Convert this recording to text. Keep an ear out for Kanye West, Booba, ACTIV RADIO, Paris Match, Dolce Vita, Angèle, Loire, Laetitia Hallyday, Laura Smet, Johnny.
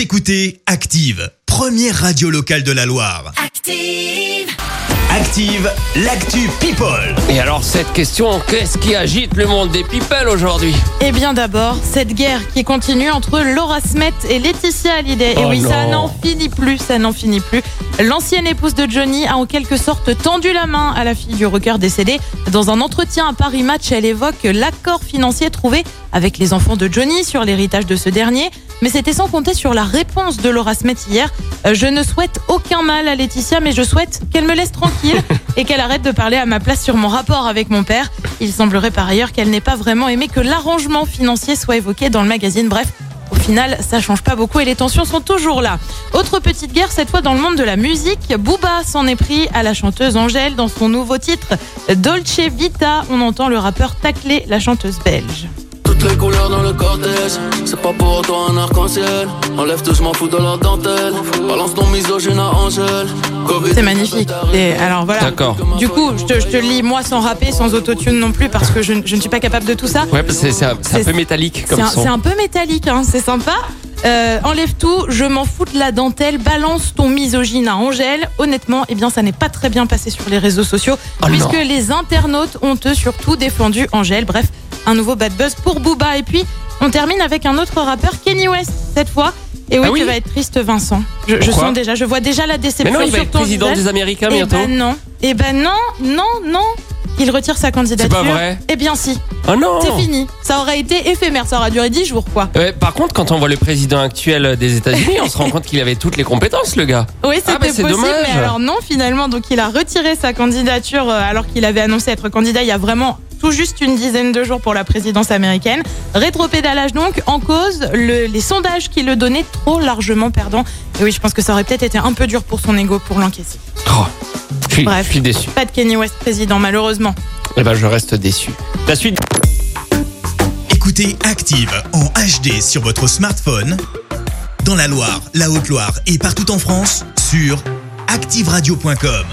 Vous écoutez Active, première radio locale de la Loire. Active, Active, l'actu People. Et alors cette question, qu'est-ce qui agite le monde des People aujourd'hui? Eh bien d'abord, cette guerre qui continue entre Laura Smet et Laetitia Hallyday. Oh et oui, non. ça n'en finit plus. L'ancienne épouse de Johnny a en quelque sorte tendu la main à la fille du rocker décédé. Dans un entretien à Paris Match, elle évoque l'accord financier trouvé avec les enfants de Johnny sur l'héritage de ce dernier. Mais c'était sans compter sur la réponse de Laura Smet hier. Je ne souhaite aucun mal à Laetitia, mais je souhaite qu'elle me laisse tranquille et qu'elle arrête de parler à ma place sur mon rapport avec mon père. Il semblerait par ailleurs qu'elle n'ait pas vraiment aimé que l'arrangement financier soit évoqué dans le magazine. Bref, au final, ça change pas beaucoup et les tensions sont toujours là. Autre petite guerre, cette fois dans le monde de la musique. Booba s'en est pris à la chanteuse Angèle dans son nouveau titre Dolce Vita. On entend le rappeur tacler la chanteuse belge. Toutes les couleurs dans le cortège, c'est pas pour autant un arc-en-ciel. Enlève tout, je m'en fous de leur dentelle. Balance ton misogyne à Angèle. C'est magnifique. Et alors voilà. D'accord. Du coup, je te lis moi sans rapper, sans autotune non plus, parce que je ne suis pas capable de tout ça. Ouais, parce que c'est un peu métallique comme son. C'est un peu métallique, hein, c'est sympa. Enlève tout, je m'en fous de la dentelle, balance ton misogyne à Angèle. Honnêtement, eh bien, ça n'est pas très bien passé sur les réseaux sociaux, puisque les internautes ont eux surtout défendu Angèle. Bref. Un nouveau bad buzz pour Booba. Et puis, on termine avec un autre rappeur, Kanye West, cette fois. Et oui, tu vas être triste, Vincent. Je vois déjà la déception. Mais non, il va être président des Américains bientôt. Eh ben non. Il retire sa candidature. C'est pas vrai. Eh bien si. Oh non. C'est fini. Ça aurait été éphémère. Ça aura duré 10 jours, quoi. Ouais, par contre, quand on voit le président actuel des États-Unis, on se rend compte qu'il avait toutes les compétences, le gars. Oui, c'était possible. Dommage. Mais alors non, finalement, donc il a retiré sa candidature alors qu'il avait annoncé être candidat il y a vraiment tout juste une dizaine de jours pour la présidence américaine. Rétropédalage donc, en cause les sondages qui le donnaient trop largement perdant. Et oui, je pense que ça aurait peut-être été un peu dur pour son ego pour l'encaisser. Oh, je suis déçu. Pas de Kanye West président, malheureusement. Eh ben, je reste déçu. La suite. Écoutez Active en HD sur votre smartphone, dans la Loire, la Haute-Loire et partout en France, sur activeradio.com.